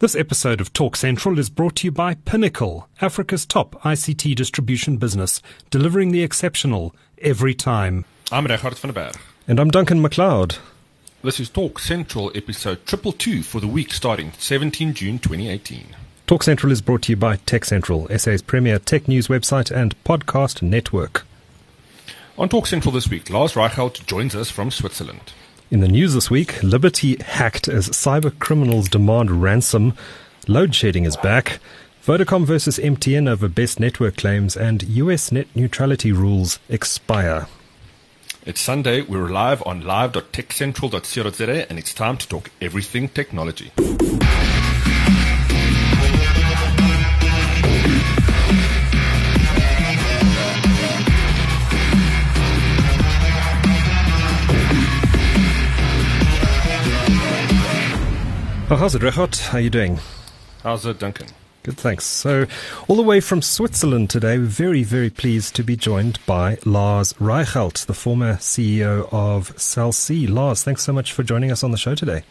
This episode of Talk Central is brought to you by Pinnacle, Africa's top ICT distribution business, delivering the exceptional every time. I'm Richard van der Berg. And I'm Duncan MacLeod. This is Talk Central episode 222 for the week starting 17 June 2018. Talk Central is brought to you by Tech Central, SA's premier tech news website and podcast network. On Talk Central this week, Lars Reichelt joins us from Switzerland. In the news this week, Liberty hacked as cyber criminals demand ransom, load shedding is back, Vodacom versus MTN over best network claims, and US net neutrality rules expire. It's Sunday, we're live on live.techcentral.co.za, and it's time to talk everything technology. Oh, how's it, Rechot? How are you doing? How's it, Duncan? Good, thanks. So, all the way from Switzerland today, we're very, very pleased to be joined by Lars Reichelt, the former CEO of Cell C. Lars, thanks so much for joining us on the show today.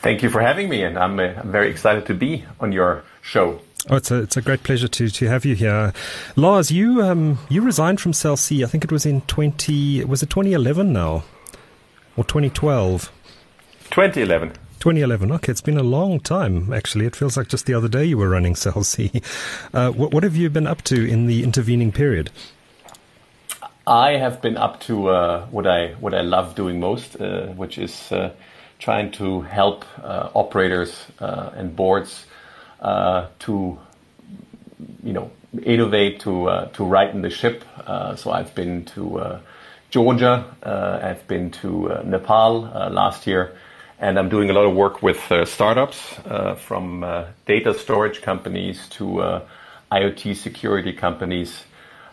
Thank you for having me, and I'm very excited to be on your show. Oh, it's a great pleasure to have you here, Lars. You resigned from Cell C. I think it was in 2011 now, or 2012? 2011. Okay, it's been a long time, actually. It feels like just the other day you were running Cell C. What have you been up to in the intervening period? I have been up to what I love doing most, which is trying to help operators and boards to, innovate, to righten the ship. So I've been to Georgia. I've been to Nepal last year. And I'm doing a lot of work with startups, from data storage companies to IoT security companies,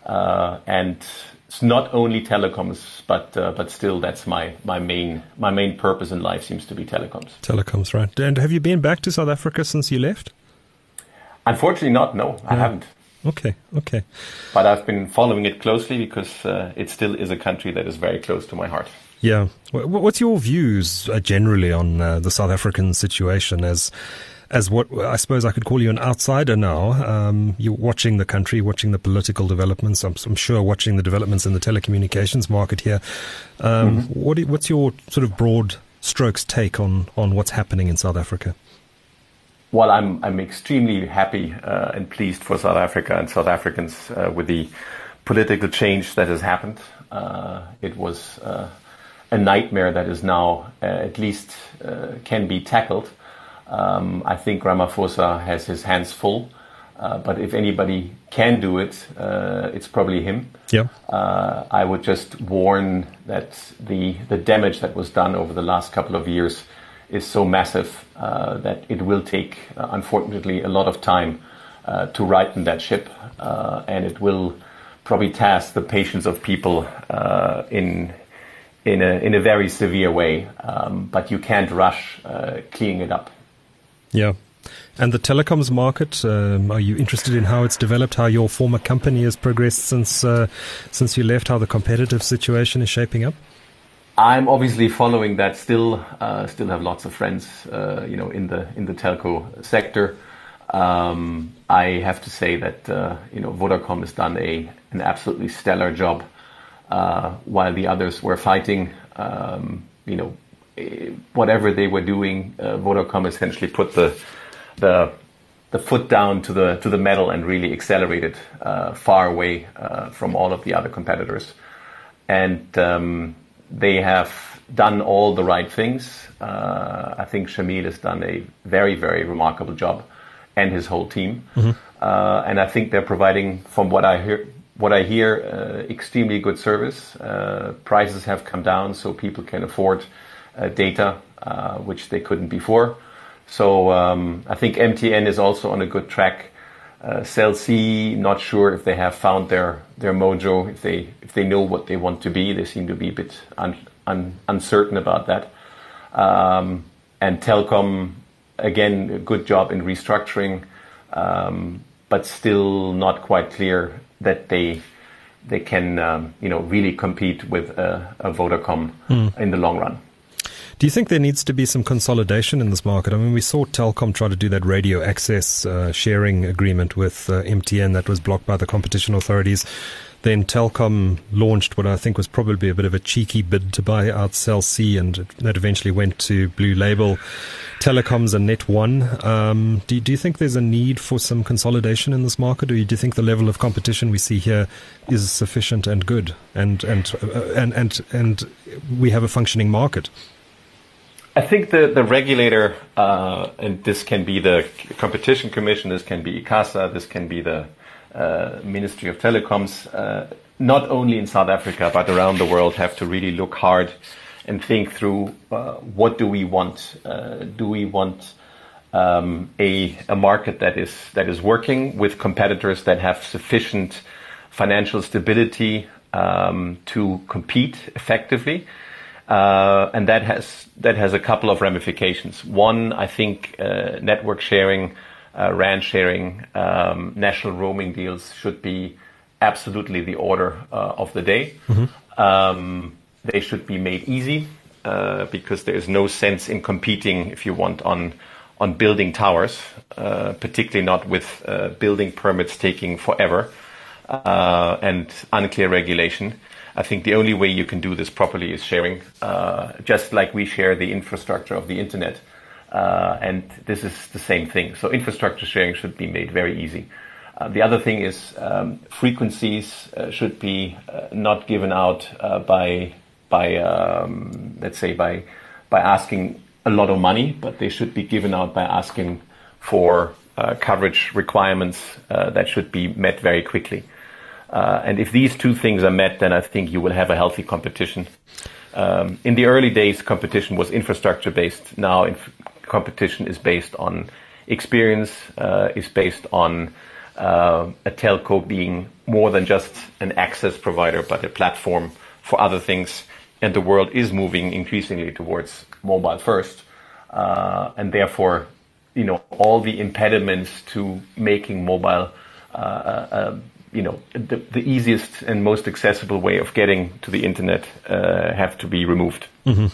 and it's not only telecoms, but still that's my main purpose in life seems to be telecoms. Telecoms, right? And have you been back to South Africa since you left? Unfortunately, not. No, I haven't. Okay. But I've been following it closely because it still is a country that is very close to my heart. Yeah. What's your views generally on the South African situation as what I suppose I could call you an outsider now? You're watching the country, watching the political developments. I'm sure watching the developments in the telecommunications market here. What's your sort of broad strokes take on what's happening in South Africa? Well, I'm extremely happy and pleased for South Africa and South Africans with the political change that has happened. It was a nightmare that is now at least can be tackled. I think Ramaphosa has his hands full, but if anybody can do it, it's probably him. Yeah. I would just warn that the damage that was done over the last couple of years is so massive that it will take, unfortunately, a lot of time to righten that ship, and it will probably task the patience of people in a very severe way, but you can't rush cleaning it up. Yeah. And the telecoms market, are you interested in how it's developed, how your former company has progressed since you left, how the competitive situation is shaping up? I'm obviously following that still. Still have lots of friends, in the telco sector. I have to say that Vodacom has done an absolutely stellar job. While the others were fighting, whatever they were doing, Vodacom essentially put the foot down to the metal and really accelerated far away from all of the other competitors, and they have done all the right things. I think Shamil has done a very, very remarkable job, and his whole team, and I think they're providing, from what I hear. Extremely good service. Prices have come down, so people can afford data, which they couldn't before. So I think MTN is also on a good track. Cell C, not sure if they have found their mojo, if they know what they want to be. They seem to be a bit uncertain about that. And Telkom, again, a good job in restructuring, but still not quite clear that they can really compete with a Vodacom in the long run. Do you think there needs to be some consolidation in this market? I mean, we saw Telkom try to do that radio access sharing agreement with MTN that was blocked by the competition authorities. Then Telkom launched what I think was probably a bit of a cheeky bid to buy out Cell C, and that eventually went to Blue Label Telecoms and Net One. Do you think there's a need for some consolidation in this market, or do you think the level of competition we see here is sufficient and good, and we have a functioning market? I think the regulator, and this can be the Competition Commission, this can be ICASA, this can be the Ministry of Telecoms, not only in South Africa but around the world, have to really look hard and think through what do we want. Do we want a market that is working with competitors that have sufficient financial stability to compete effectively? And that has a couple of ramifications. One, I think network sharing, RAN sharing, national roaming deals should be absolutely the order of the day. Mm-hmm. They should be made easy because there is no sense in competing, if you want, on building towers, particularly not with building permits taking forever and unclear regulation. I think the only way you can do this properly is sharing, just like we share the infrastructure of the internet. And this is the same thing. So infrastructure sharing should be made very easy. The other thing is frequencies should be not given out by asking a lot of money, but they should be given out by asking for coverage requirements that should be met very quickly. And if these two things are met, then I think you will have a healthy competition. In the early days, competition was infrastructure-based. Now competition is based on experience, is based on a telco being more than just an access provider, but a platform for other things. And the world is moving increasingly towards mobile first. And therefore, you know, all the impediments to making mobile the easiest and most accessible way of getting to the internet have to be removed. Mm-hmm.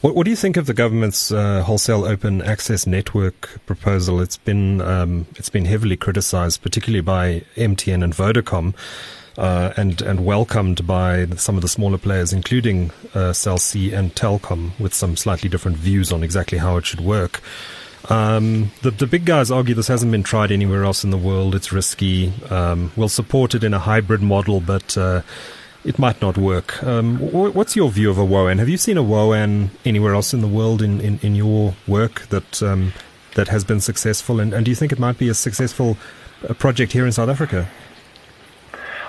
What do you think of the government's wholesale open access network proposal? It's been heavily criticized, particularly by MTN and Vodacom, and welcomed by some of the smaller players, including Cell C and Telkom, with some slightly different views on exactly how it should work. The big guys argue this hasn't been tried anywhere else in the world. It's risky. We'll support it in a hybrid model, but it might not work. What's your view of a WOAN? Have you seen a WOAN anywhere else in the world in your work that has been successful? And do you think it might be a successful project here in South Africa?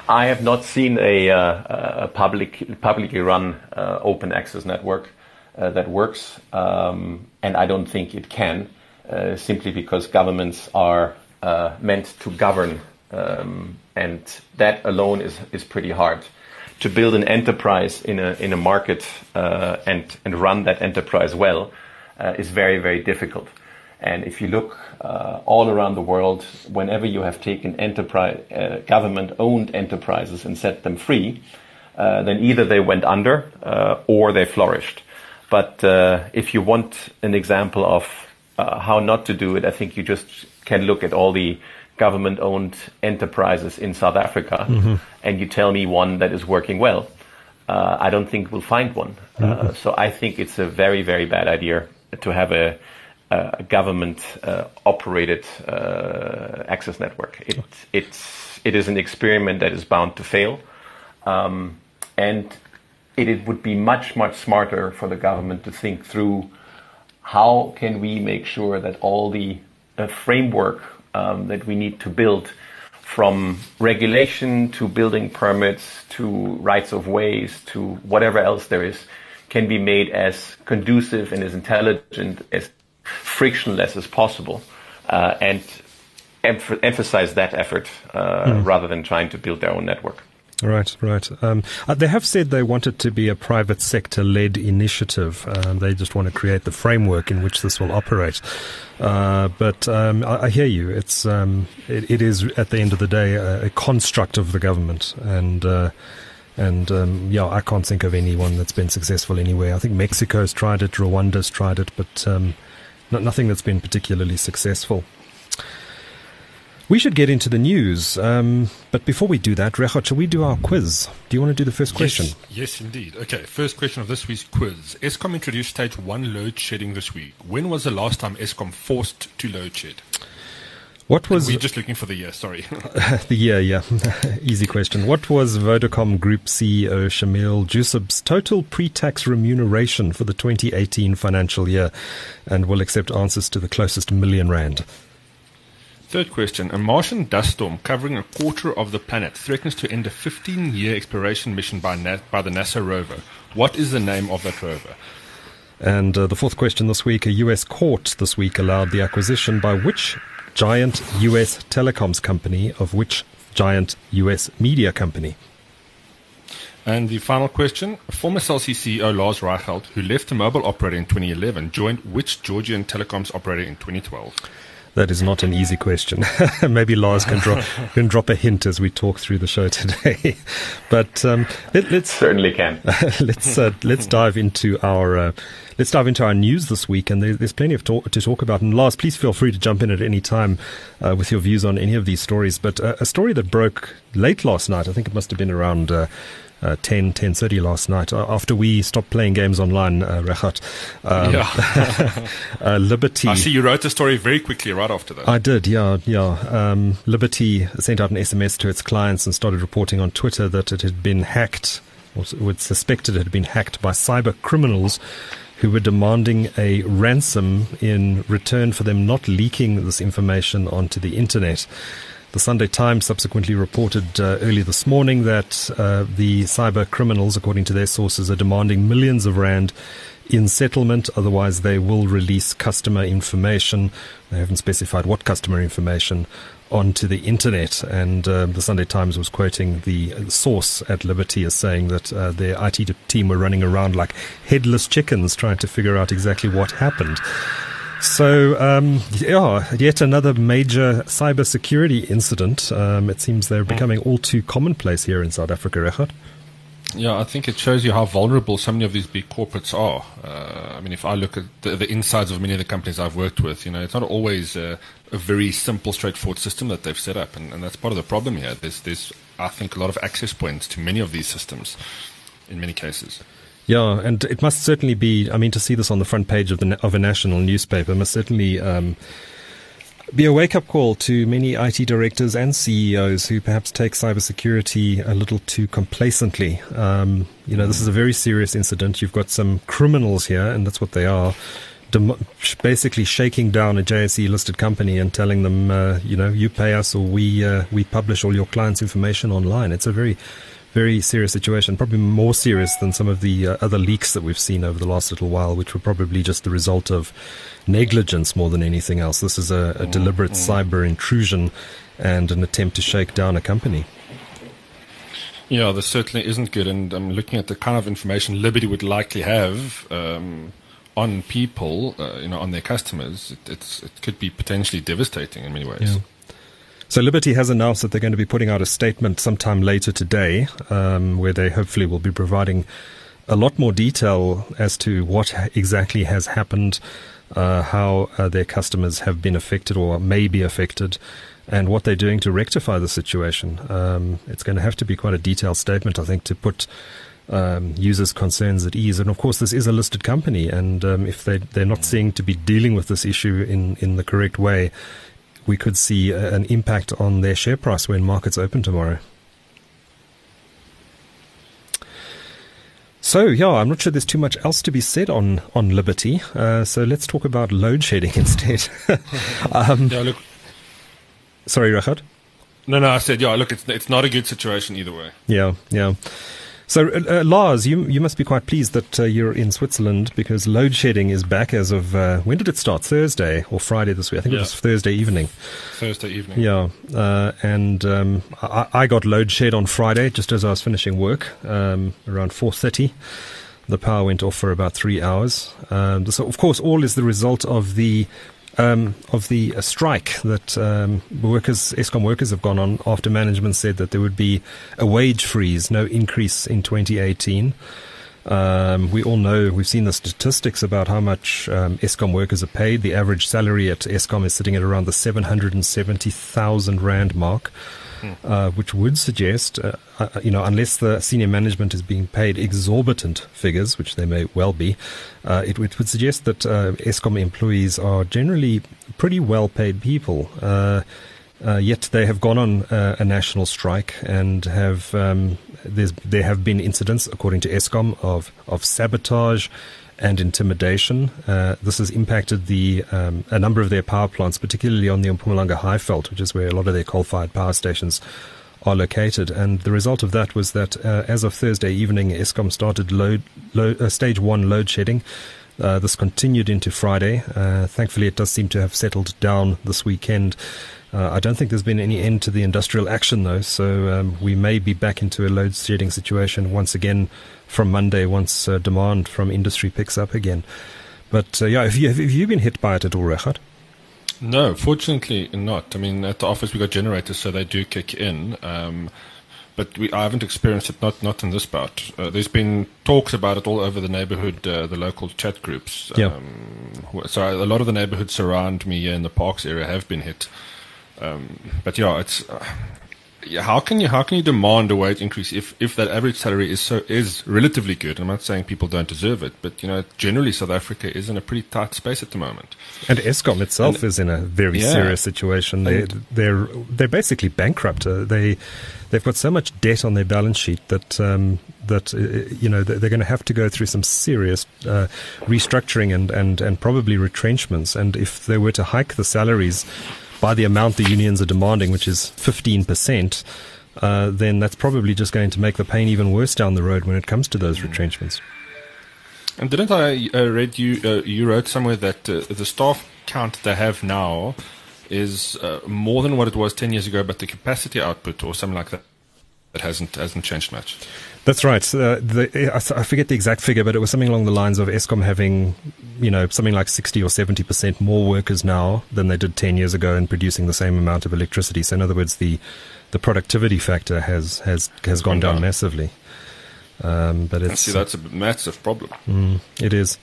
I have not seen a publicly run open access network that works, and I don't think it can. Simply because governments are meant to govern, and that alone is pretty hard. To build an enterprise in a market and run that enterprise well is very, very difficult. And if you look all around the world, whenever you have taken government-owned enterprises and set them free, then either they went under or they flourished. But if you want an example of how not to do it, I think you just can look at all the government-owned enterprises in South Africa, mm-hmm. and you tell me one that is working well. I don't think we'll find one. Mm-hmm. So I think it's a very, very bad idea to have a government-operated access network. It is an experiment that is bound to fail, and it would be much, much smarter for the government to think through how can we make sure that all the framework that we need to build, from regulation to building permits to rights of ways to whatever else there is, can be made as conducive and as intelligent, as frictionless as possible, and emphasize that effort rather than trying to build their own network. Right. They have said they want it to be a private sector-led initiative. They just want to create the framework in which this will operate. But I hear you. It is, at the end of the day, a construct of the government, and And I can't think of anyone that's been successful anywhere. I think Mexico's tried it, Rwanda's tried it, but nothing that's been particularly successful. We should get into the news, but before we do that, Reichelt, shall we do our quiz? Do you want to do the first question? Yes, indeed. Okay, first question of this week's quiz. Eskom introduced stage 1 load shedding this week. When was the last time Eskom forced to load shed? We're just looking for the year, sorry. The year, yeah. Easy question. What was Vodacom Group CEO Shamil Jusub's total pre-tax remuneration for the 2018 financial year? And we'll accept answers to the closest R1,000,000. Third question. A Martian dust storm covering a quarter of the planet threatens to end a 15-year exploration mission by the NASA rover. What is the name of that rover? And the fourth question this week. A U.S. court this week allowed the acquisition by which giant U.S. telecoms company of which giant U.S. media company? And the final question. Former Cell C CEO Lars Reichelt, who left the mobile operator in 2011, joined which Georgian telecoms operator in 2012? That is not an easy question. Maybe Lars can drop a hint as we talk through the show today. But let's certainly can. Let's dive into our news this week, and there's plenty of to talk about. And Lars, please feel free to jump in at any time with your views on any of these stories. But a story that broke late last night, I think it must have been around 10:30 last night, after we stopped playing games online, Reichelt. Liberty. I see you wrote the story very quickly right after that. I did, yeah. Liberty sent out an SMS to its clients and started reporting on Twitter that it had been hacked, or was suspected it had been hacked by cyber criminals who were demanding a ransom in return for them not leaking this information onto the internet. The Sunday Times subsequently reported early this morning that the cyber criminals, according to their sources, are demanding millions of rand in settlement. Otherwise, they will release customer information. They haven't specified what customer information onto the internet. And the Sunday Times was quoting the source at Liberty as saying that their IT team were running around like headless chickens trying to figure out exactly what happened. So, yet another major cybersecurity incident. It seems they're becoming all too commonplace here in South Africa, Reichelt. Yeah, I think it shows you how vulnerable so many of these big corporates are. I mean, if I look at the insides of many of the companies I've worked with, you know, it's not always a very simple, straightforward system that they've set up, and that's part of the problem here. There's, I think, a lot of access points to many of these systems in many cases. Yeah, and it must certainly be, I mean, to see this on the front page of a national newspaper must certainly be a wake-up call to many IT directors and CEOs who perhaps take cybersecurity a little too complacently. This is a very serious incident. You've got some criminals here, and that's what they are, basically shaking down a JSE-listed company and telling them, you pay us or we publish all your clients' information online. It's a very... very serious situation, probably more serious than some of the other leaks that we've seen over the last little while, which were probably just the result of negligence more than anything else. This is a deliberate cyber intrusion and an attempt to shake down a company. Yeah, this certainly isn't good. And I'm looking at the kind of information Liberty would likely have on people, on their customers. It could be potentially devastating in many ways. Yeah. So Liberty has announced that they're going to be putting out a statement sometime later today where they hopefully will be providing a lot more detail as to what exactly has happened, how their customers have been affected or may be affected, and what they're doing to rectify the situation. It's going to have to be quite a detailed statement, I think, to put users' concerns at ease. And, of course, this is a listed company, and if they're not seeing to be dealing with this issue in the correct way, we could see an impact on their share price when markets open tomorrow. So, I'm not sure there's too much else to be said on Liberty. So let's talk about load shedding instead. Sorry, Reichelt? No, I said, it's not a good situation either way. Yeah. So, Lars, you must be quite pleased that you're in Switzerland because load shedding is back as of, when did it start? Thursday or Friday this week? I think it was Thursday evening. Yeah. And I got load shed on Friday just as I was finishing work around 4:30. The power went off for about 3 hours. So, of course, all is the result of the of the strike that Eskom workers have gone on after management said that there would be a wage freeze, no increase in 2018. We all know, we've seen the statistics about how much Eskom workers are paid. The average salary at Eskom is sitting at around the 770,000 Rand mark, which would suggest, unless the senior management is being paid exorbitant figures, which they may well be, it would suggest that Eskom employees are generally pretty well-paid people. Yet they have gone on a national strike and have there have been incidents, according to Eskom, of sabotage and intimidation. This has impacted a number of their power plants, particularly on the Mpumalanga Highveld, which is where a lot of their coal-fired power stations are located. And the result of that was that as of Thursday evening, Eskom started stage one load shedding. This continued into Friday. Thankfully, it does seem to have settled down this weekend. I don't think there's been any end to the industrial action, though, so we may be back into a load-shedding situation once again from Monday, once demand from industry picks up again. But, have you been hit by it at all, Richard? No, fortunately not. I mean, at the office we got generators, so they do kick in. But I haven't experienced it, not in this bout. There's been talks about it all over the neighborhood, the local chat groups. Yeah. So a lot of the neighborhoods around me here in the parks area have been hit. How can you demand a wage increase if that average salary is relatively good? I'm not saying people don't deserve it, but generally South Africa is in a pretty tight space at the moment. And Eskom itself is in a very serious situation. They're basically bankrupt. They've got so much debt on their balance sheet that they're going to have to go through some serious restructuring and probably retrenchments. And if they were to hike the salaries by the amount the unions are demanding, which is 15%, then that's probably just going to make the pain even worse down the road when it comes to those retrenchments. And didn't I read you wrote somewhere that the staff count they have now is more than what it was 10 years ago, but the capacity output or something like that, it hasn't changed much? That's right. I forget the exact figure, but it was something along the lines of Eskom having, something like 60 or 70% more workers now than they did 10 years ago and producing the same amount of electricity. So in other words, the productivity factor has gone down massively. That's a massive problem. It is.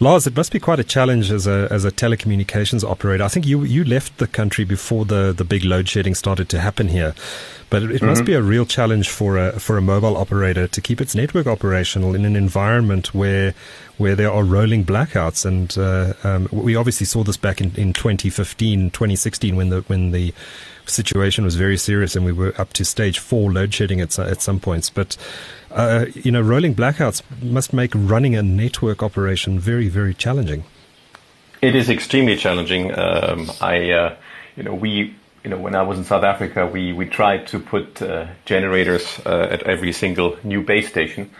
Lars, it must be quite a challenge as a telecommunications operator. I think you left the country before the big load shedding started to happen here, but it must be a real challenge for a mobile operator to keep its network operational in an environment where there are rolling blackouts. And we obviously saw this back in 2015, 2016 when the situation was very serious and we were up to stage 4 load shedding at some points. But rolling blackouts must make running a network operation very, very challenging. It is extremely challenging. When I was in South Africa, we tried to put generators at every single new base station,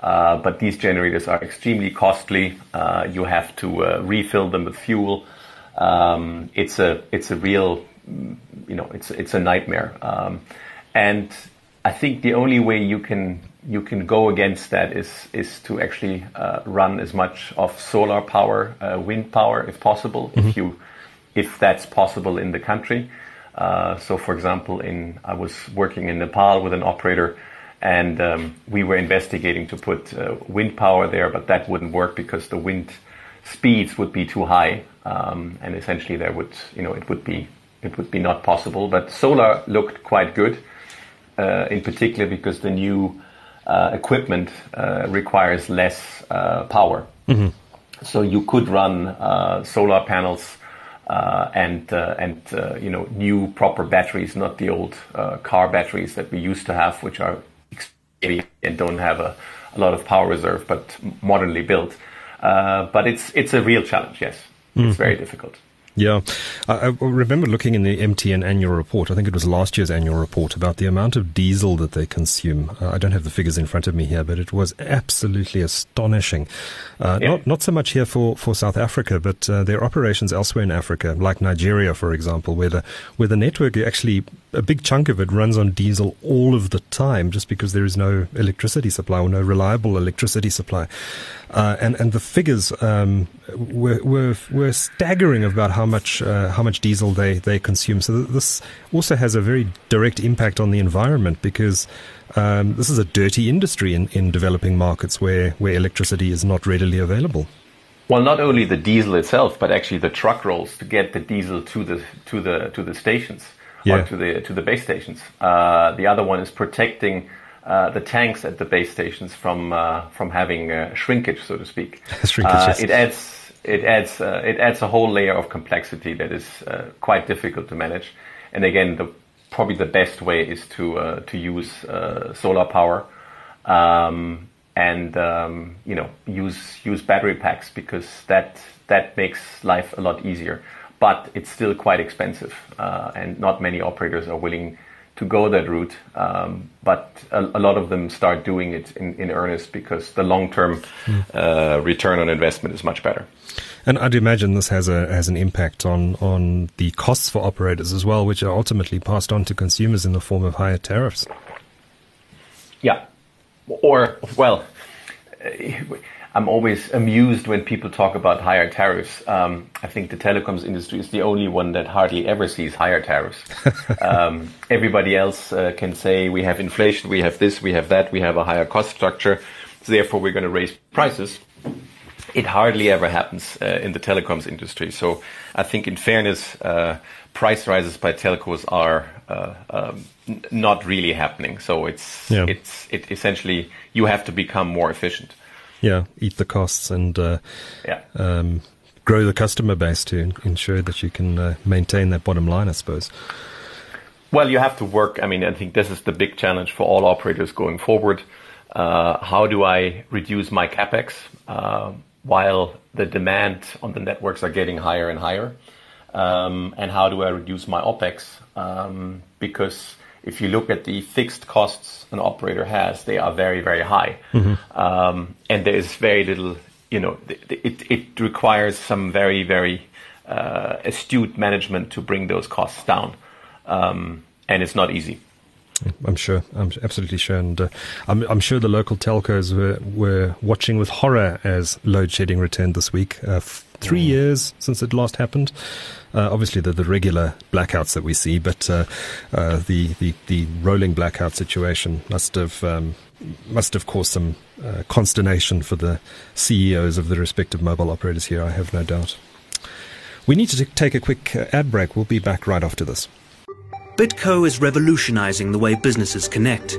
but these generators are extremely costly. You have to refill them with fuel. It's a real it's a nightmare, and I think the only way you can go against that is to actually run as much of solar power, wind power, if possible, if that's possible in the country. So, for example, I was working in Nepal with an operator, and we were investigating to put wind power there, but that wouldn't work because the wind speeds would be too high, and essentially it would be not possible. But solar looked quite good, in particular because the new equipment requires less power. So you could run solar panels and new proper batteries, not the old car batteries that we used to have, which are expensive and don't have a lot of power reserve, but modernly built. But it's a real challenge, yes. It's very difficult. Yeah. I remember looking in the MTN annual report, I think it was last year's annual report, about the amount of diesel that they consume. I don't have the figures in front of me here, but it was absolutely astonishing. Not so much here for South Africa, but there are operations elsewhere in Africa, like Nigeria, for example, where the network actually a big chunk of it runs on diesel all of the time just because there is no electricity supply or no reliable electricity supply. And the figures were staggering about how much diesel they consume. So this also has a very direct impact on the environment because this is a dirty industry in developing markets where electricity is not readily available. Well, not only the diesel itself, but actually the truck rolls to get the diesel to the stations. Yeah. Or to the base stations. The other one is protecting the tanks at the base stations from having shrinkage, so to speak. It adds a whole layer of complexity that is quite difficult to manage. And again, probably the best way is to use solar power and use battery packs, because that makes life a lot easier. But it's still quite expensive, and not many operators are willing to go that route. But a lot of them start doing it in earnest because the long-term return on investment is much better. And I'd imagine this has an impact on the costs for operators as well, which are ultimately passed on to consumers in the form of higher tariffs. Yeah. Or, well, I'm always amused when people talk about higher tariffs. I think the telecoms industry is the only one that hardly ever sees higher tariffs. Everybody else can say we have inflation, we have this, we have that, we have a higher cost structure, so therefore we're going to raise prices. It hardly ever happens in the telecoms industry. So I think, in fairness, price rises by telcos are not really happening. So it's essentially you have to become more efficient. Yeah, eat the costs and grow the customer base to ensure that you can maintain that bottom line, I suppose. Well, you have to work. I mean, I think this is the big challenge for all operators going forward. How do I reduce my capex while the demand on the networks are getting higher and higher? And how do I reduce my opex? Because if you look at the fixed costs an operator has, they are very, very high. Mm-hmm. And there is very little, it requires some very, very astute management to bring those costs down. And it's not easy. I'm sure. I'm absolutely sure. And I'm sure the local telcos were watching with horror as load shedding returned this week. 3 years since it last happened. Obviously, the regular blackouts that we see, but the rolling blackout situation must have caused some consternation for the CEOs of the respective mobile operators here, I have no doubt. We need to take a quick ad break. We'll be back right after this. Bitco is revolutionizing the way businesses connect.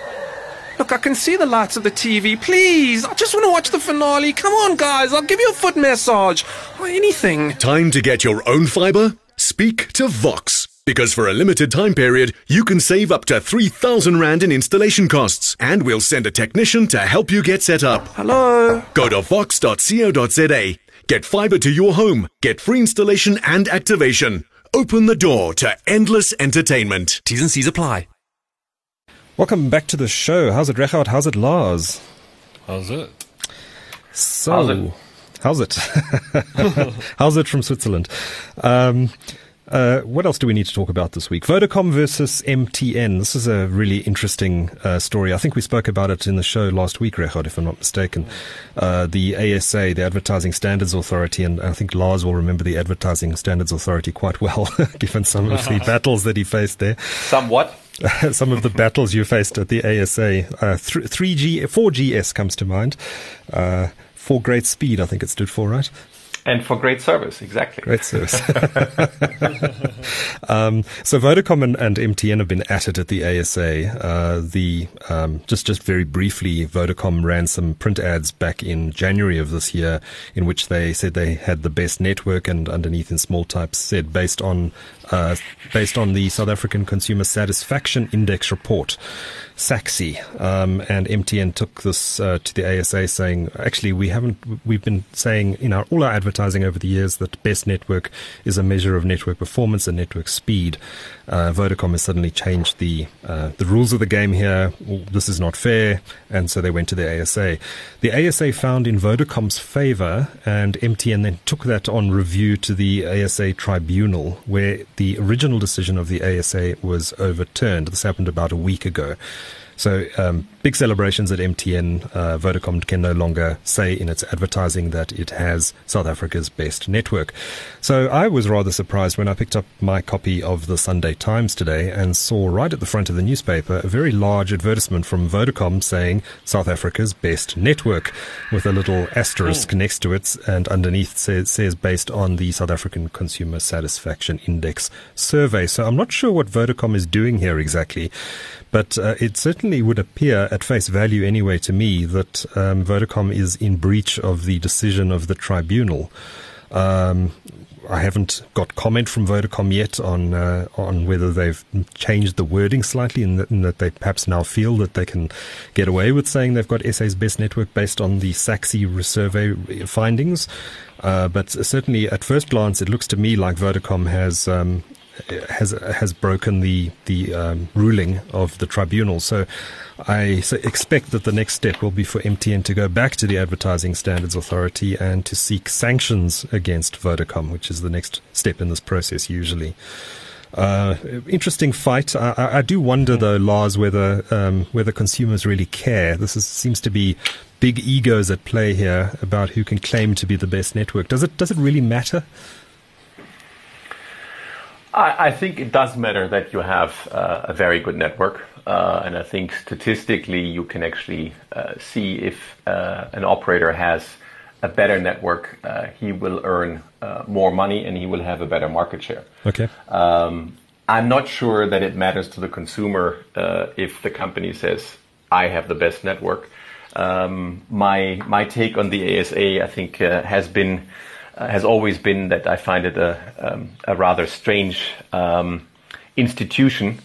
Look, I can see the lights of the TV. Please, I just want to watch the finale. Come on, guys, I'll give you a foot massage or anything. Time to get your own fibre? Speak to Vox. Because for a limited time period, you can save up to 3,000 Rand in installation costs. And we'll send a technician to help you get set up. Hello? Go to vox.co.za. Get fibre to your home. Get free installation and activation. Open the door to endless entertainment. T's and C's apply. Welcome back to the show. How's it, Reichelt? How's it, Lars? How's it? How's it? How's it from Switzerland? What else do we need to talk about this week? Vodacom versus MTN. This is a really interesting story. I think we spoke about it in the show last week, Reichelt, if I'm not mistaken. The ASA, the Advertising Standards Authority, and I think Lars will remember the Advertising Standards Authority quite well, given some of the battles that he faced there. Somewhat. Some of the battles you faced at the ASA. 4GS comes to mind. For great speed, I think it stood for, right? And for great service, exactly. Great service. So Vodacom and MTN have been at it at the ASA. Just very briefly, Vodacom ran some print ads back in January of this year in which they said they had the best network, and underneath in small type said based on based on the South African Consumer Satisfaction Index report, SACSI, and MTN took this to the ASA, saying, actually, we've been saying in all our advertising over the years that best network is a measure of network performance and network speed. Vodacom has suddenly changed the rules of the game here. This is not fair, and so they went to the ASA. The ASA found in Vodacom's favor, and MTN then took that on review to the ASA tribunal, where the original decision of the ASA was overturned. This happened about a week ago. So big celebrations at MTN. Vodacom can no longer say in its advertising that it has South Africa's best network. So I was rather surprised when I picked up my copy of the Sunday Times today and saw right at the front of the newspaper a very large advertisement from Vodacom saying South Africa's best network, with a little asterisk next to it, and underneath says based on the South African Consumer Satisfaction Index survey. So I'm not sure what Vodacom is doing here exactly, but it certainly would appear, at face value anyway to me, that Vodacom is in breach of the decision of the tribunal. I haven't got comment from Vodacom yet on whether they've changed the wording slightly, in that they perhaps now feel that they can get away with saying they've got SA's best network based on the SACSI survey findings. But certainly, at first glance, it looks to me like Vodacom has broken the ruling of the tribunal. So I expect that the next step will be for MTN to go back to the Advertising Standards Authority and to seek sanctions against Vodacom, which is the next step in this process usually. Interesting fight. I do wonder, though, Lars, whether consumers really care. Seems to be big egos at play here about who can claim to be the best network. Does it really matter? I think it does matter that you have a very good network. And I think statistically you can actually see if an operator has a better network, he will earn more money and he will have a better market share. Okay. I'm not sure that it matters to the consumer if the company says, I have the best network. My take on the ASA, I think, has always been that I find it a rather strange institution,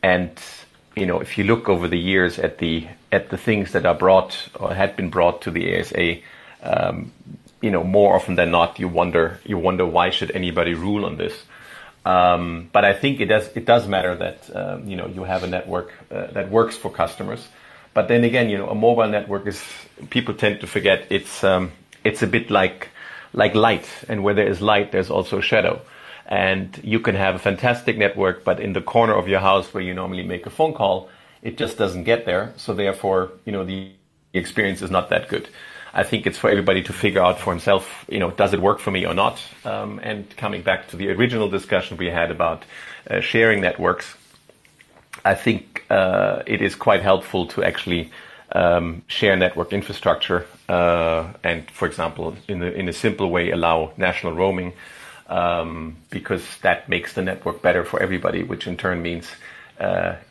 and if you look over the years at the things that are brought or had been brought to the ASA, more often than not you wonder why should anybody rule on this. But I think it does matter that you have a network that works for customers. But then again, a mobile network is, people tend to forget, it's a bit like light, and where there is light, there's also shadow. And you can have a fantastic network, but in the corner of your house where you normally make a phone call, it just doesn't get there. So therefore, the experience is not that good. I think it's for everybody to figure out for himself, does it work for me or not? And coming back to the original discussion we had about sharing networks, I think it is quite helpful to actually share network infrastructure, and for example, in a simple way, allow national roaming, because that makes the network better for everybody, which in turn means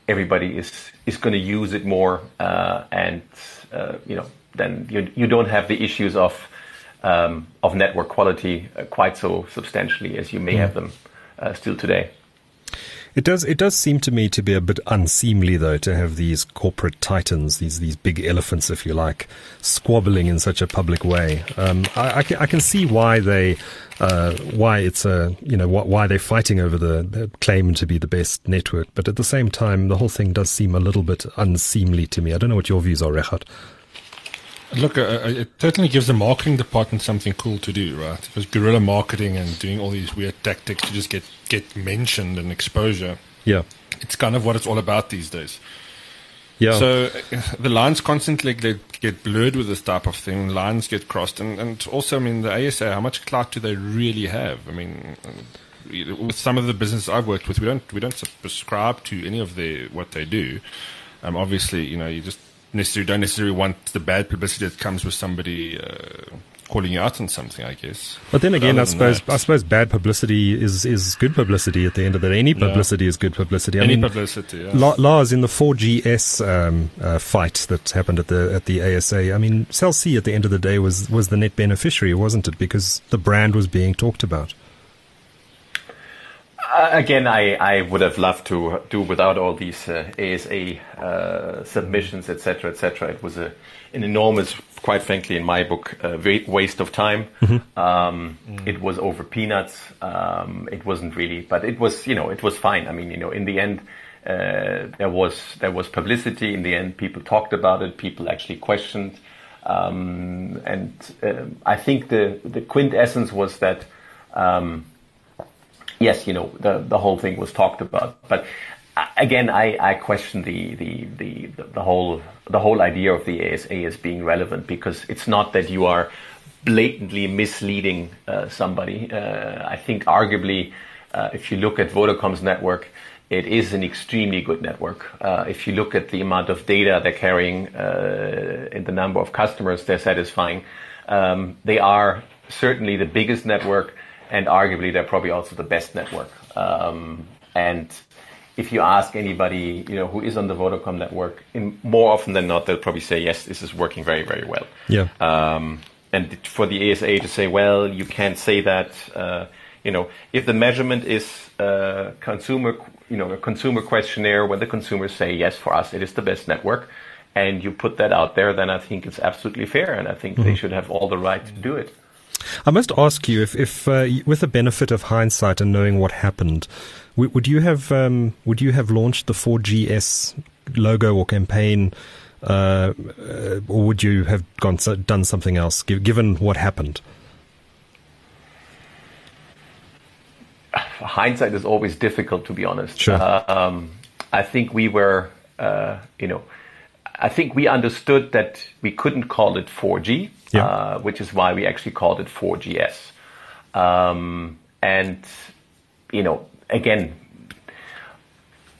everybody is going to use it more, and then you don't have the issues of network quality quite so substantially as you may have them still today. It does seem to me to be a bit unseemly, though, to have these corporate titans, these big elephants, if you like, squabbling in such a public way. I can see why they why they're fighting over the claim to be the best network, but at the same time, the whole thing does seem a little bit unseemly to me. I don't know what your views are, Richard. Look, it certainly gives the marketing department something cool to do, right? Because guerrilla marketing and doing all these weird tactics to just get mentioned and exposure. Yeah. It's kind of what it's all about these days. Yeah. So the lines constantly get blurred with this type of thing. Lines get crossed. And also, the ASA, how much clout do they really have? With some of the businesses I've worked with, we don't subscribe to any of what they do. Obviously, you just... don't necessarily want the bad publicity that comes with somebody calling you out on something, I guess. But then again, I suppose bad publicity is good publicity at the end of the day. Any publicity is good publicity. Publicity, yeah. Lars, in the 4GS fight that happened at the ASA, Cell C at the end of the day was the net beneficiary, wasn't it? Because the brand was being talked about. Again, I would have loved to do without all these ASA submissions, etc., etc. It was an enormous, quite frankly, in my book, waste of time. Mm-hmm. It was over peanuts. It wasn't really, but it was, it was fine. I mean, in the end, there was publicity. In the end, people talked about it. People actually questioned, I think the quintessence was that. Yes, the whole thing was talked about, but again, I question the whole idea of the ASA as being relevant, because it's not that you are blatantly misleading somebody. I think arguably, if you look at Vodacom's network, it is an extremely good network. If you look at the amount of data they're carrying and the number of customers they're satisfying, they are certainly the biggest network. And arguably, they're probably also the best network. And if you ask anybody, who is on the Vodacom network, more often than not, they'll probably say, yes, this is working very, very well. Yeah. And for the ASA to say, well, you can't say that, if the measurement is a consumer questionnaire where the consumers say, yes, for us, it is the best network, and you put that out there, then I think it's absolutely fair. And I think they should have all the right to do it. I must ask you, if with the benefit of hindsight and knowing what happened, would you have launched the 4GS logo or campaign, or would you have done something else, given what happened? Hindsight is always difficult, to be honest. Sure. I think we were, I think we understood that we couldn't call it 4G, yeah. Which is why we actually called it 4GS. Again,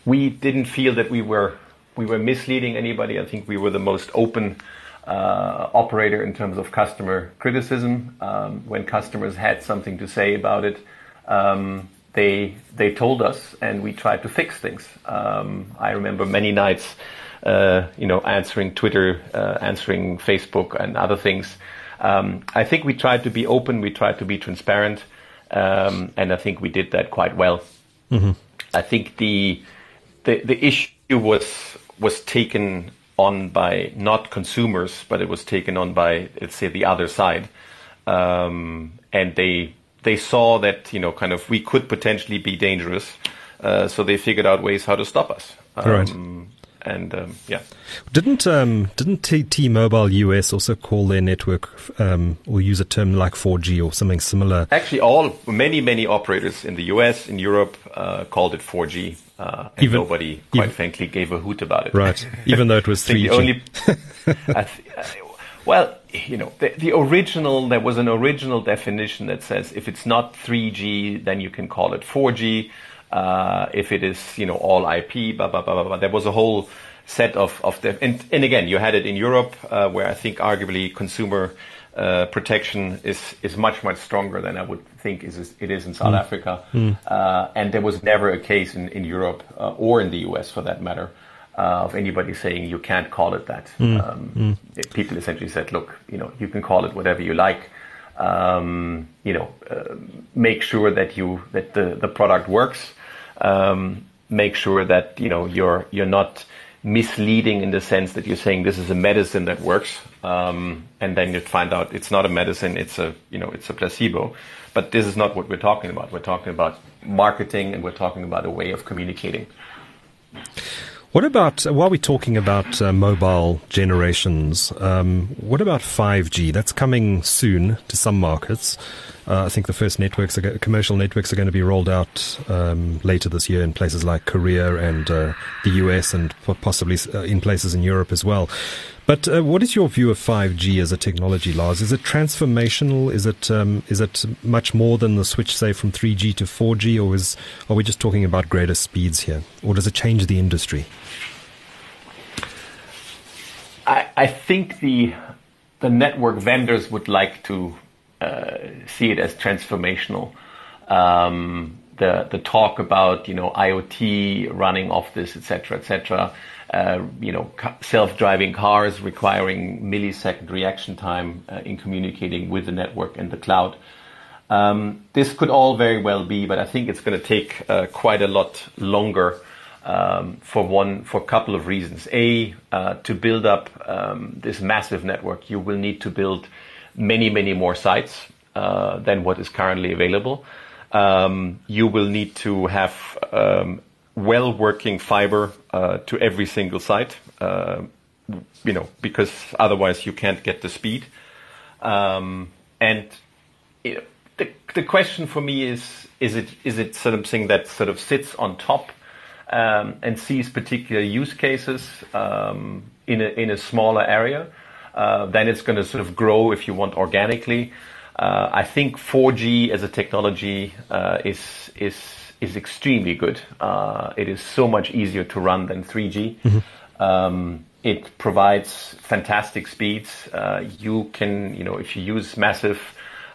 we didn't feel that we were misleading anybody. I think we were the most open operator in terms of customer criticism. When customers had something to say about it, they told us, and we tried to fix things. I remember many nights. Answering Twitter, answering Facebook and other things. I think we tried to be open. We tried to be transparent. And I think we did that quite well. Mm-hmm. I think the issue was taken on by not consumers, but it was taken on by, let's say, the other side. And they saw that, we could potentially be dangerous. So they figured out ways how to stop us. Right. And didn't T-Mobile US also call their network or use a term like 4G or something similar? Actually, many operators in the US, in Europe, called it 4G, and nobody, quite frankly, gave a hoot about it. Right, even though it was 3G. The original, there was an original definition that says if it's not 3G, then you can call it 4G. If it is, all IP, blah, blah, blah, blah, blah. There was a whole set and again, you had it in Europe, where I think arguably consumer protection is much, much stronger than I would think it is in South Africa. And there was never a case in Europe or in the US, for that matter, of anybody saying you can't call it that. People essentially said, look, you can call it whatever you like. Make sure that the product works. Make sure that you're not misleading in the sense that you're saying this is a medicine that works, and then you find out it's not a medicine, it's a placebo. But this is not what we're talking about. We're talking about marketing, and we're talking about a way of communicating. What about, while we're talking about mobile generations, what about 5G? That's coming soon to some markets. I think the first commercial networks are going to be rolled out later this year in places like Korea and the US, and possibly in places in Europe as well. But what is your view of 5G as a technology, Lars? Is it transformational? Is it much more than the switch, say, from 3G to 4G, or are we just talking about greater speeds here? Or does it change the industry? I think the network vendors would like to see it as transformational. The talk about IoT running off this, etc., etc. Self-driving cars requiring millisecond reaction time in communicating with the network and the cloud. This could all very well be, but I think it's going to take quite a lot longer for a couple of reasons. A, to build up this massive network, you will need to build many, many more sites than what is currently available. You will need to have well-working fiber to every single site, you know, because otherwise you can't get the speed. And you know, the question for me is it something that sort of sits on top and sees particular use cases in a smaller area? Then it's going to sort of grow, if you want, organically. I think 4G as a technology is extremely good. It is so much easier to run than 3G. Mm-hmm. It provides fantastic speeds. You can, you know, if you use massive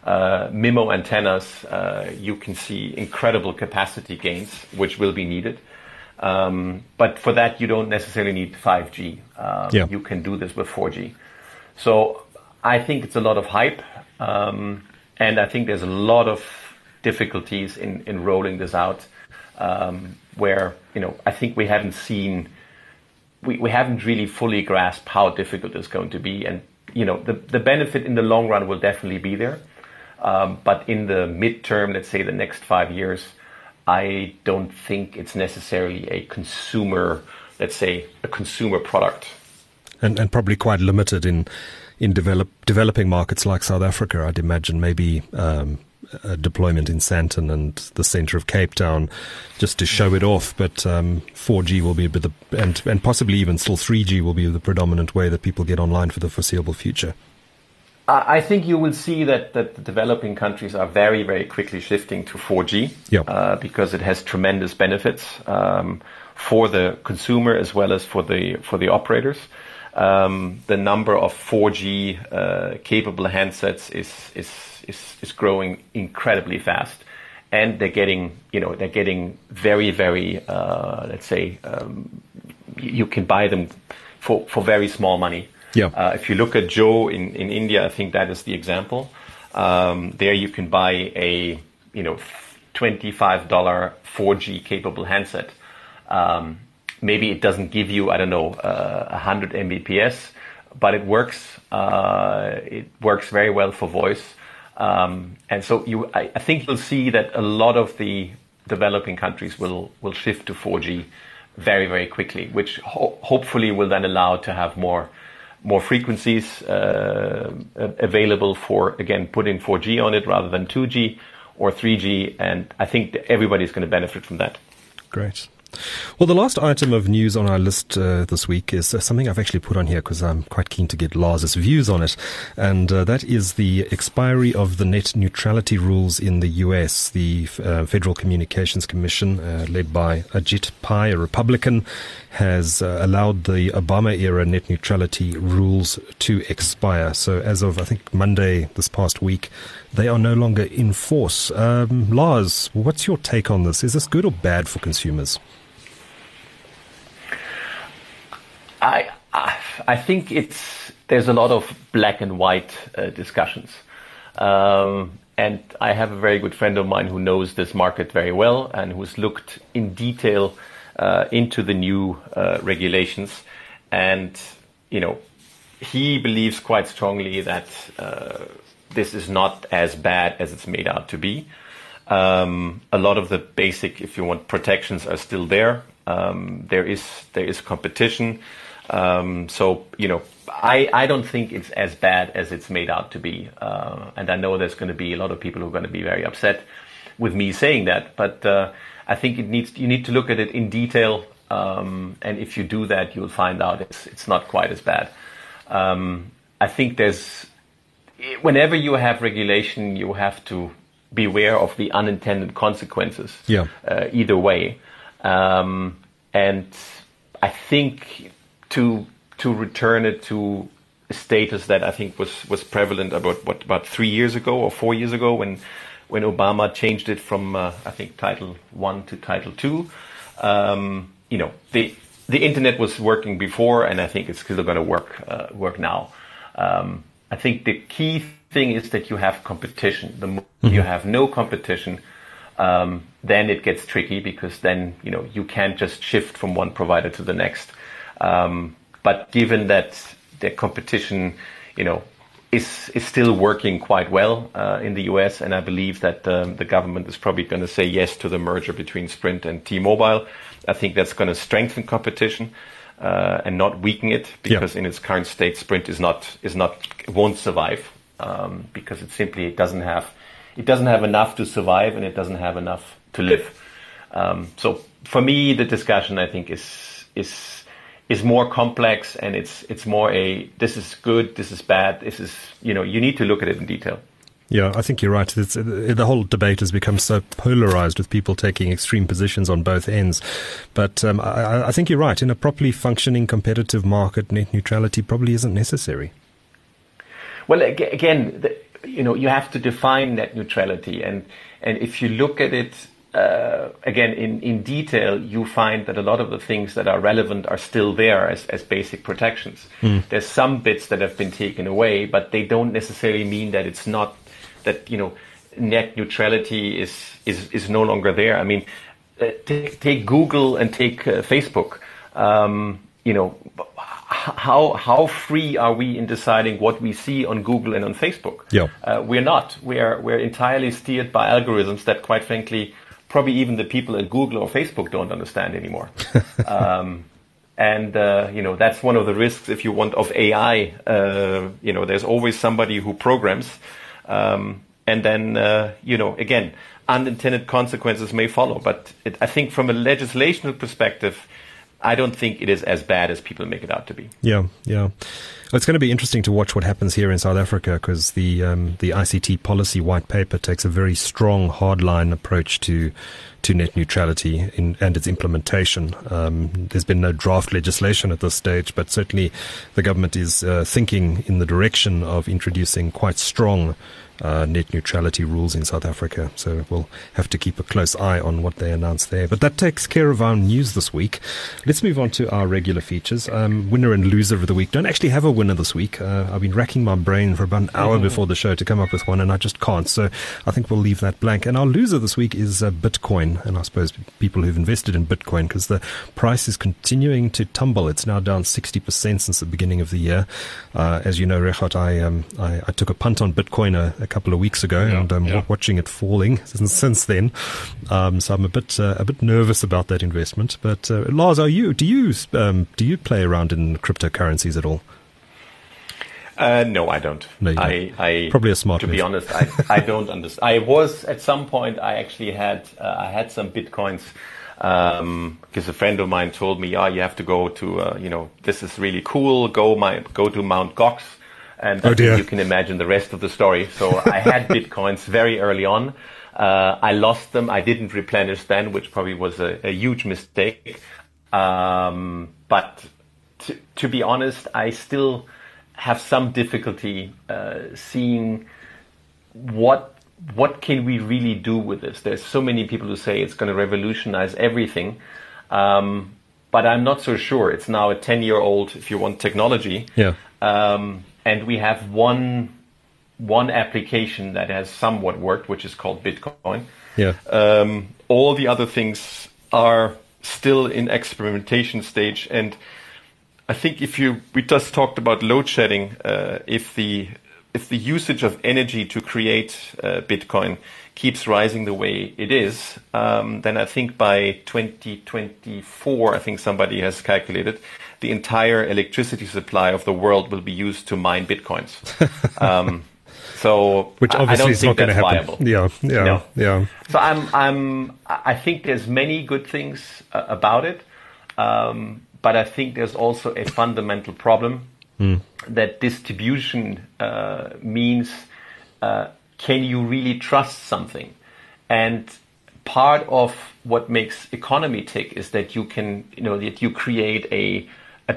MIMO antennas, you can see incredible capacity gains, which will be needed. But for that, you don't necessarily need 5G. You can do this with 4G. So I think it's a lot of hype. And I think there's a lot of difficulties in rolling this out, where, you know, I think we haven't seen, we haven't really fully grasped how difficult it's going to be. And, you know, the benefit in the long run will definitely be there. But in the midterm, let's say the next 5 years, I don't think it's necessarily a consumer, let's say, a consumer product. And probably quite limited in developing markets like South Africa. I'd imagine maybe a deployment in Sandton and the centre of Cape Town just to show it off. But 4G will be and possibly even still 3G will be the predominant way that people get online for the foreseeable future. I think you will see that the developing countries are very, very quickly shifting to 4G because it has tremendous benefits for the consumer as well as for the operators. The number of 4G capable handsets is growing incredibly fast, and they're getting very, very let's say you can buy them for very small money. Yeah. If you look at Jio in India, I think that is the example. There you can buy a $25 4G capable handset. Maybe it doesn't give you, 100 Mbps, but it works. It works very well for voice. And so I think you'll see that a lot of the developing countries will shift to 4G very, very quickly, which hopefully will then allow to have more frequencies available for, again, putting 4G on it rather than 2G or 3G. And I think that everybody's going to benefit from that. Great. Well, the last item of news on our list this week is something I've actually put on here because I'm quite keen to get Lars's views on it, and that is the expiry of the net neutrality rules in the US. The Federal Communications Commission, led by Ajit Pai, a Republican, has allowed the Obama-era net neutrality rules to expire. So as of, I think, Monday this past week, they are no longer in force. Lars, what's your take on this? Is this good or bad for consumers? I think there's a lot of black and white discussions, and I have a very good friend of mine who knows this market very well and who's looked in detail into the new regulations, and you know, he believes quite strongly that this is not as bad as it's made out to be. A lot of the basic, if you want, protections are still there. There is competition. So, you know, I don't think it's as bad as it's made out to be. And I know there's going to be a lot of people who are going to be very upset with me saying that. But I think you need to look at it in detail. And if you do that, you'll find out it's not quite as bad. I think whenever you have regulation, you have to beware of the unintended consequences. Yeah. Either way. And I think to return it to a status that I think was prevalent about 3 years ago or 4 years ago when Obama changed it from I think Title I to Title II. You know, the internet was working before, and I think it's still going to work now. I think the key thing is that you have competition. The more you have no competition, then it gets tricky, because then, you know, you can't just shift from one provider to the next. But given that the competition, you know, is still working quite well in the US, and I believe that the government is probably going to say yes to the merger between Sprint and T-Mobile. I think that's going to strengthen competition and not weaken it, because in its current state, Sprint won't survive because it simply it doesn't have enough to survive, and it doesn't have enough to live. So for me, the discussion, I think, is more complex, and it's more a this is good, this is bad, this is, you know, you need to look at it in detail. Yeah, I think you're right. The whole debate has become so polarized, with people taking extreme positions on both ends. But I think you're right. In a properly functioning competitive market, net neutrality probably isn't necessary. Well, again, you know, you have to define net neutrality, and if you look at it again in detail, you find that a lot of the things that are relevant are still there as basic protections. There's some bits that have been taken away, but they don't necessarily mean that it's not, that, you know, net neutrality is no longer there. I mean, take Google and take Facebook. You know, how free are we in deciding what we see on Google and on Facebook? Yeah. We're not. We're entirely steered by algorithms that, quite frankly, probably even the people at Google or Facebook don't understand anymore. You know, that's one of the risks, if you want, of AI. You know, there's always somebody who programs. And then, you know, again, unintended consequences may follow. But I think from a legislational perspective, I don't think it is as bad as people make it out to be. Yeah, yeah. It's going to be interesting to watch what happens here in South Africa, because the ICT policy white paper takes a very strong hardline approach to net neutrality and its implementation. There's been no draft legislation at this stage, but certainly the government is thinking in the direction of introducing quite strong net neutrality rules in South Africa. So we'll have to keep a close eye on what they announce there. But that takes care of our news this week. Let's move on to our regular features. Winner and loser of the week. Don't actually have a winner this week. I've been racking my brain for about an hour before the show to come up with one, and I just can't. So I think we'll leave that blank. And our loser this week is Bitcoin. And I suppose people who've invested in Bitcoin, because the price is continuing to tumble. It's now down 60% since the beginning of the year. As you know, Reichelt, I took a punt on Bitcoin a couple of weeks ago, and I'm watching it falling since then. So I'm a bit nervous about that investment. But Lars, do you play around in cryptocurrencies at all? No, I don't. No, I probably a smart. To be honest, I don't understand. I was at some point. I actually had I had some bitcoins because a friend of mine told me, "Oh, you have to go to you know, this is really cool. Go to Mount Gox." And you can imagine the rest of the story. So I had bitcoins very early on. I lost them. I didn't replenish then, which probably was a huge mistake. But to be honest, I still have some difficulty seeing what can we really do with this. There's so many people who say it's going to revolutionize everything. But I'm not so sure. It's now a 10-year-old, if you want, technology. Yeah. And we have one application that has somewhat worked, which is called Bitcoin. Yeah. All the other things are still in experimentation stage, and I think we just talked about load shedding. If the usage of energy to create Bitcoin keeps rising the way it is, then I think by 2024, I think somebody has calculated, the entire electricity supply of the world will be used to mine bitcoins. So which obviously is not going to happen. Viable. Yeah. So I think there's many good things about it, but I think there's also a fundamental problem that distribution means. Can you really trust something? And part of what makes economy tick is that you create a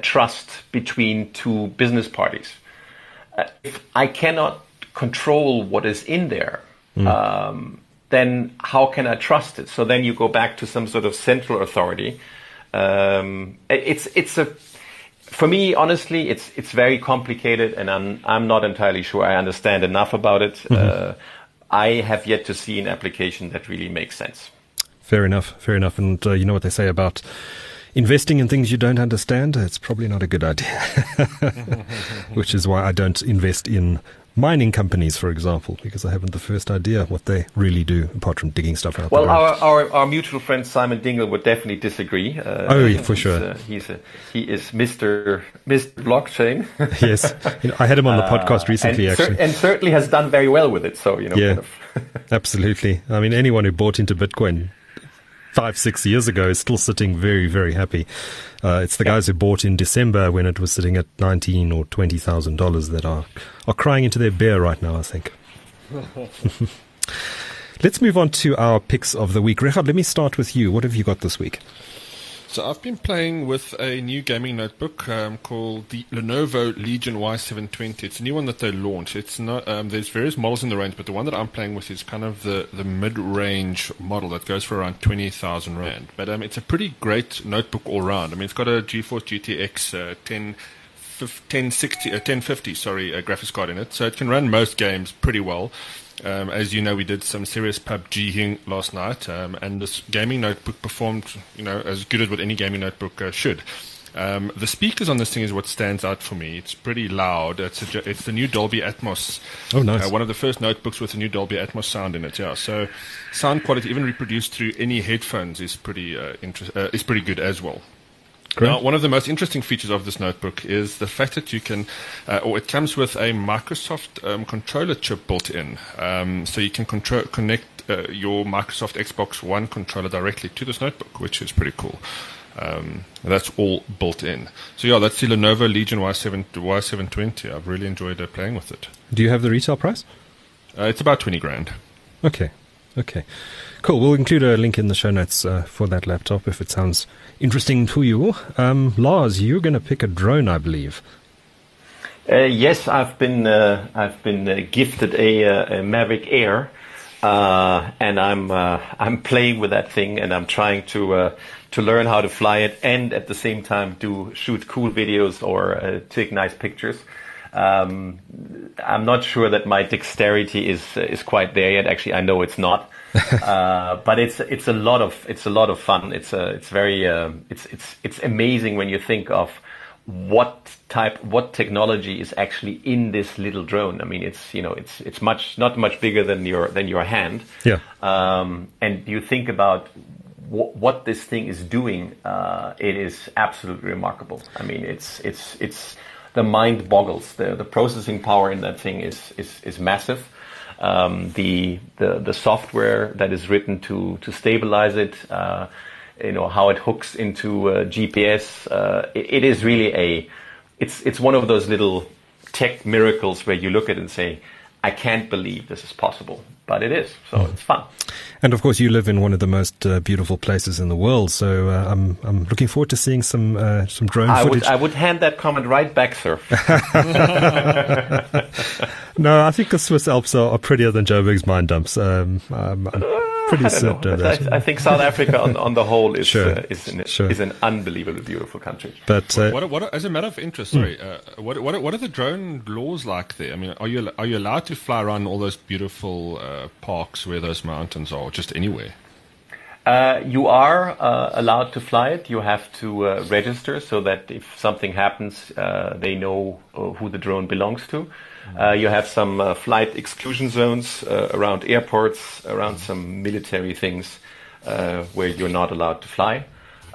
trust between two business parties. If I cannot control what is in there, then how can I trust it? So then you go back to some sort of central authority. It's For me, honestly, it's very complicated, and I'm not entirely sure I understand enough about it. Mm-hmm. I have yet to see an application that really makes sense. Fair enough, fair enough. And you know what they say about investing in things you don't understand? It's probably not a good idea, which is why I don't invest in mining companies, for example, because I haven't the first idea what they really do, apart from digging stuff out. Well, our mutual friend Simon Dingell would definitely disagree. For sure. He is Mr. Blockchain. Yes, I had him on the podcast recently, and certainly has done very well with it. So absolutely. I mean, anyone who bought into Bitcoin 5-6 years ago is still sitting very, very happy. It's the guys who bought in December when it was sitting at $19,000 or $20,000 that are crying into their beer right now, I think. Let's move on to our picks of the week. Richard, let me start with you. What have you got this week? So I've been playing with a new gaming notebook called the Lenovo Legion Y720. It's a new one that they launched. It's not there's various models in the range, but the one that I'm playing with is kind of the mid-range model that goes for around 20,000 Rand. But it's a pretty great notebook all round. I mean, it's got a GeForce GTX 1050 graphics card in it, so it can run most games pretty well. As you know, we did some serious PUBG-ing last night, and this gaming notebook performed, as good as what any gaming notebook should. The speakers on this thing is what stands out for me. It's pretty loud. It's the new Dolby Atmos. Oh, nice. One of the first notebooks with the new Dolby Atmos sound in it, yeah. So sound quality, even reproduced through any headphones, is pretty good as well. Great. Now, one of the most interesting features of this notebook is the fact that you can, it comes with a Microsoft controller chip built in. So you can connect your Microsoft Xbox One controller directly to this notebook, which is pretty cool. That's all built in. So yeah, that's the Lenovo Legion Y720. I've really enjoyed playing with it. Do you have the retail price? It's about 20 grand. Okay. Cool. We'll include a link in the show notes for that laptop if it sounds interesting to you. Lars, you're going to pick a drone, I believe. Yes, I've been gifted a Mavic Air, and I'm playing with that thing, and I'm trying to learn how to fly it, and at the same time shoot cool videos or take nice pictures. I'm not sure that my dexterity is quite there yet. Actually, I know it's not. But it's a lot of fun. It's amazing when you think of what technology is actually in this little drone. I mean, it's not much bigger than your hand. Yeah. And you think about what this thing is doing. It is absolutely remarkable. I mean, it's the mind boggles. The processing power in that thing is massive. The software that is written to stabilize it, how it hooks into GPS. It is really it's one of those little tech miracles where you look at it and say, I can't believe this is possible, but it is. So It's fun. And of course, you live in one of the most beautiful places in the world. So I'm looking forward to seeing some drone footage. I would hand that comment right back, sir. No, I think the Swiss Alps are prettier than Joburg's mine dumps. I'm pretty certain of that. I think South Africa, on the whole, is an unbelievably beautiful country. But as a matter of interest, sorry, what are the drone laws like there? I mean, are you allowed to fly around all those beautiful parks where those mountains are, or just anywhere? You are allowed to fly it. You have to register so that if something happens, they know who the drone belongs to. You have some flight exclusion zones around airports, around some military things where you're not allowed to fly.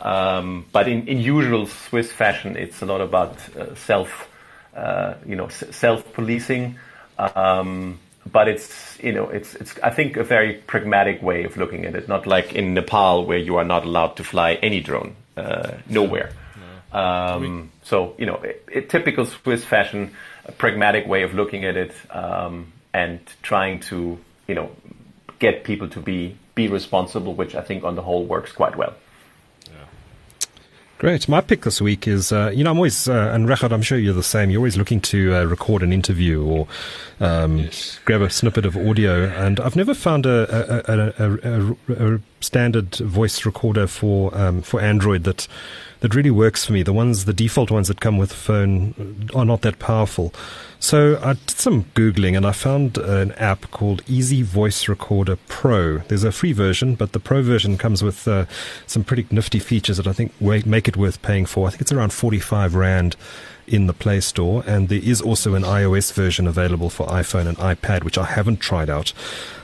But in usual Swiss fashion, it's a lot about self-policing. But it's I think a very pragmatic way of looking at it. Not like in Nepal where you are not allowed to fly any drone nowhere. No. Typical Swiss fashion. A pragmatic way of looking at it, and trying to, get people to be responsible, which I think on the whole works quite well. Yeah. Great. My pick this week is, I'm always, and Richard, I'm sure you're the same. You're always looking to record an interview or grab a snippet of audio. And I've never found a standard voice recorder for Android that really works for me. The default ones that come with the phone are not that powerful. So I did some Googling and I found an app called Easy Voice Recorder Pro. There's a free version, but the Pro version comes with some pretty nifty features that I think make it worth paying for. I think it's around 45 Rand in the Play Store, and there is also an iOS version available for iPhone and iPad, which I haven't tried out.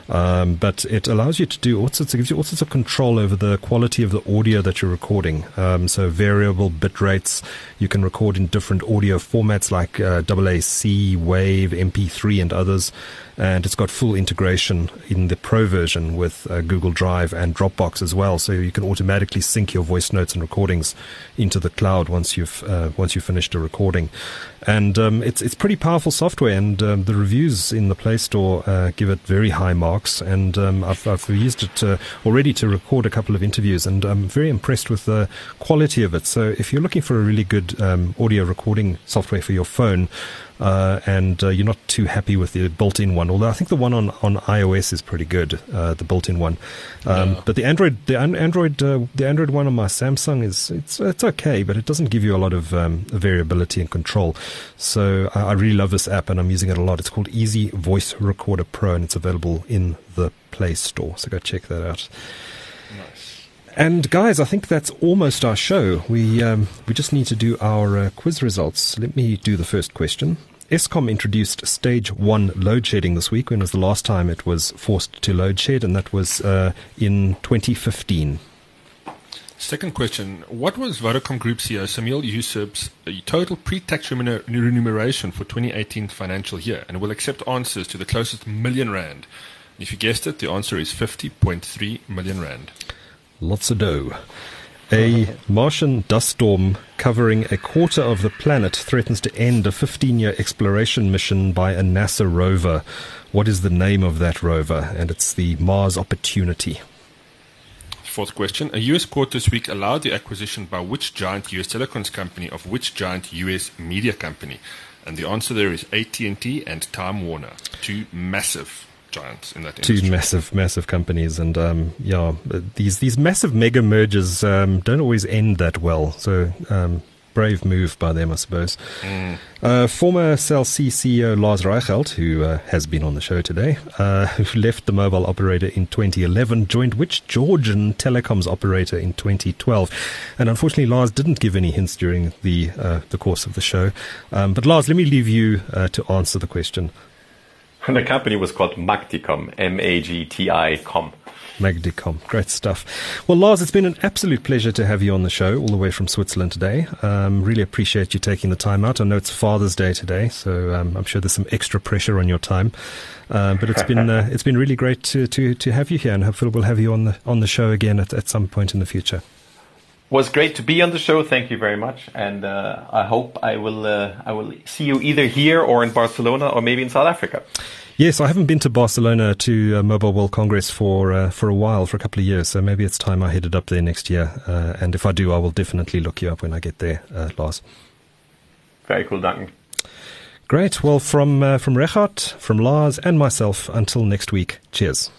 But it allows you to do it gives you all sorts of control over the quality of the audio that you're recording. So variable bit rates, you can record in different audio formats like AAC, WAV, MP3 and others. And it's got full integration in the Pro version with Google Drive and Dropbox as well. So you can automatically sync your voice notes and recordings into the cloud once you've finished a recording. And it's pretty powerful software, and the reviews in the Play Store give it very high marks. And I've used it already to record a couple of interviews, and I'm very impressed with the quality of it. So if you're looking for a really good audio recording software for your phone, and you're not too happy with the built-in one, although I think the one on iOS is pretty good, the built-in one. But the Android one on my Samsung it's okay, but it doesn't give you a lot of variability and control. So I really love this app, and I'm using it a lot. It's called Easy Voice Recorder Pro, and it's available in the Play Store. So go check that out. Nice. And guys, I think that's almost our show. We just need to do our quiz results. Let me do the first question. Eskom introduced stage 1 load shedding this week. When was the last time it was forced to load shed? And that was in 2015. Second question. What was Vodacom Group CEO Shamil Yusup's total pre-tax remuneration for 2018 financial year? And we'll accept answers to the closest million rand. If you guessed it, the answer is 50.3 million rand. Lots of dough. A Martian dust storm covering a quarter of the planet threatens to end a 15-year exploration mission by a NASA rover. What is the name of that rover? And it's the Mars Opportunity. Fourth question. A U.S. court this week allowed the acquisition by which giant U.S. telecoms company of which giant U.S. media company? And the answer there is AT&T and Time Warner. Two massive giants in that industry. Two massive companies, and these massive mega mergers don't always end that well. So brave move by them, I suppose. Former Cell C CEO Lars Reichelt, who has been on the show today, who left the mobile operator in 2011, joined which Georgian telecoms operator in 2012? And unfortunately, Lars didn't give any hints during the course of the show. But Lars, let me leave you to answer the question. The company was called Magticom, M-A-G-T-I-com. Magticom, great stuff. Well, Lars, it's been an absolute pleasure to have you on the show all the way from Switzerland today. Really appreciate you taking the time out. I know it's Father's Day today, so I'm sure there's some extra pressure on your time. But it's been really great to have you here, and hopefully we'll have you on the show again at some point in the future. Was great to be on the show. Thank you very much, and I hope I will see you either here or in Barcelona or maybe in South Africa. Yes, I haven't been to Barcelona to Mobile World Congress for a while, for a couple of years. So maybe it's time I headed up there next year. And if I do, I will definitely look you up when I get there, Lars. Very cool, Duncan. Great. Well, from Richard, from Lars, and myself. Until next week. Cheers.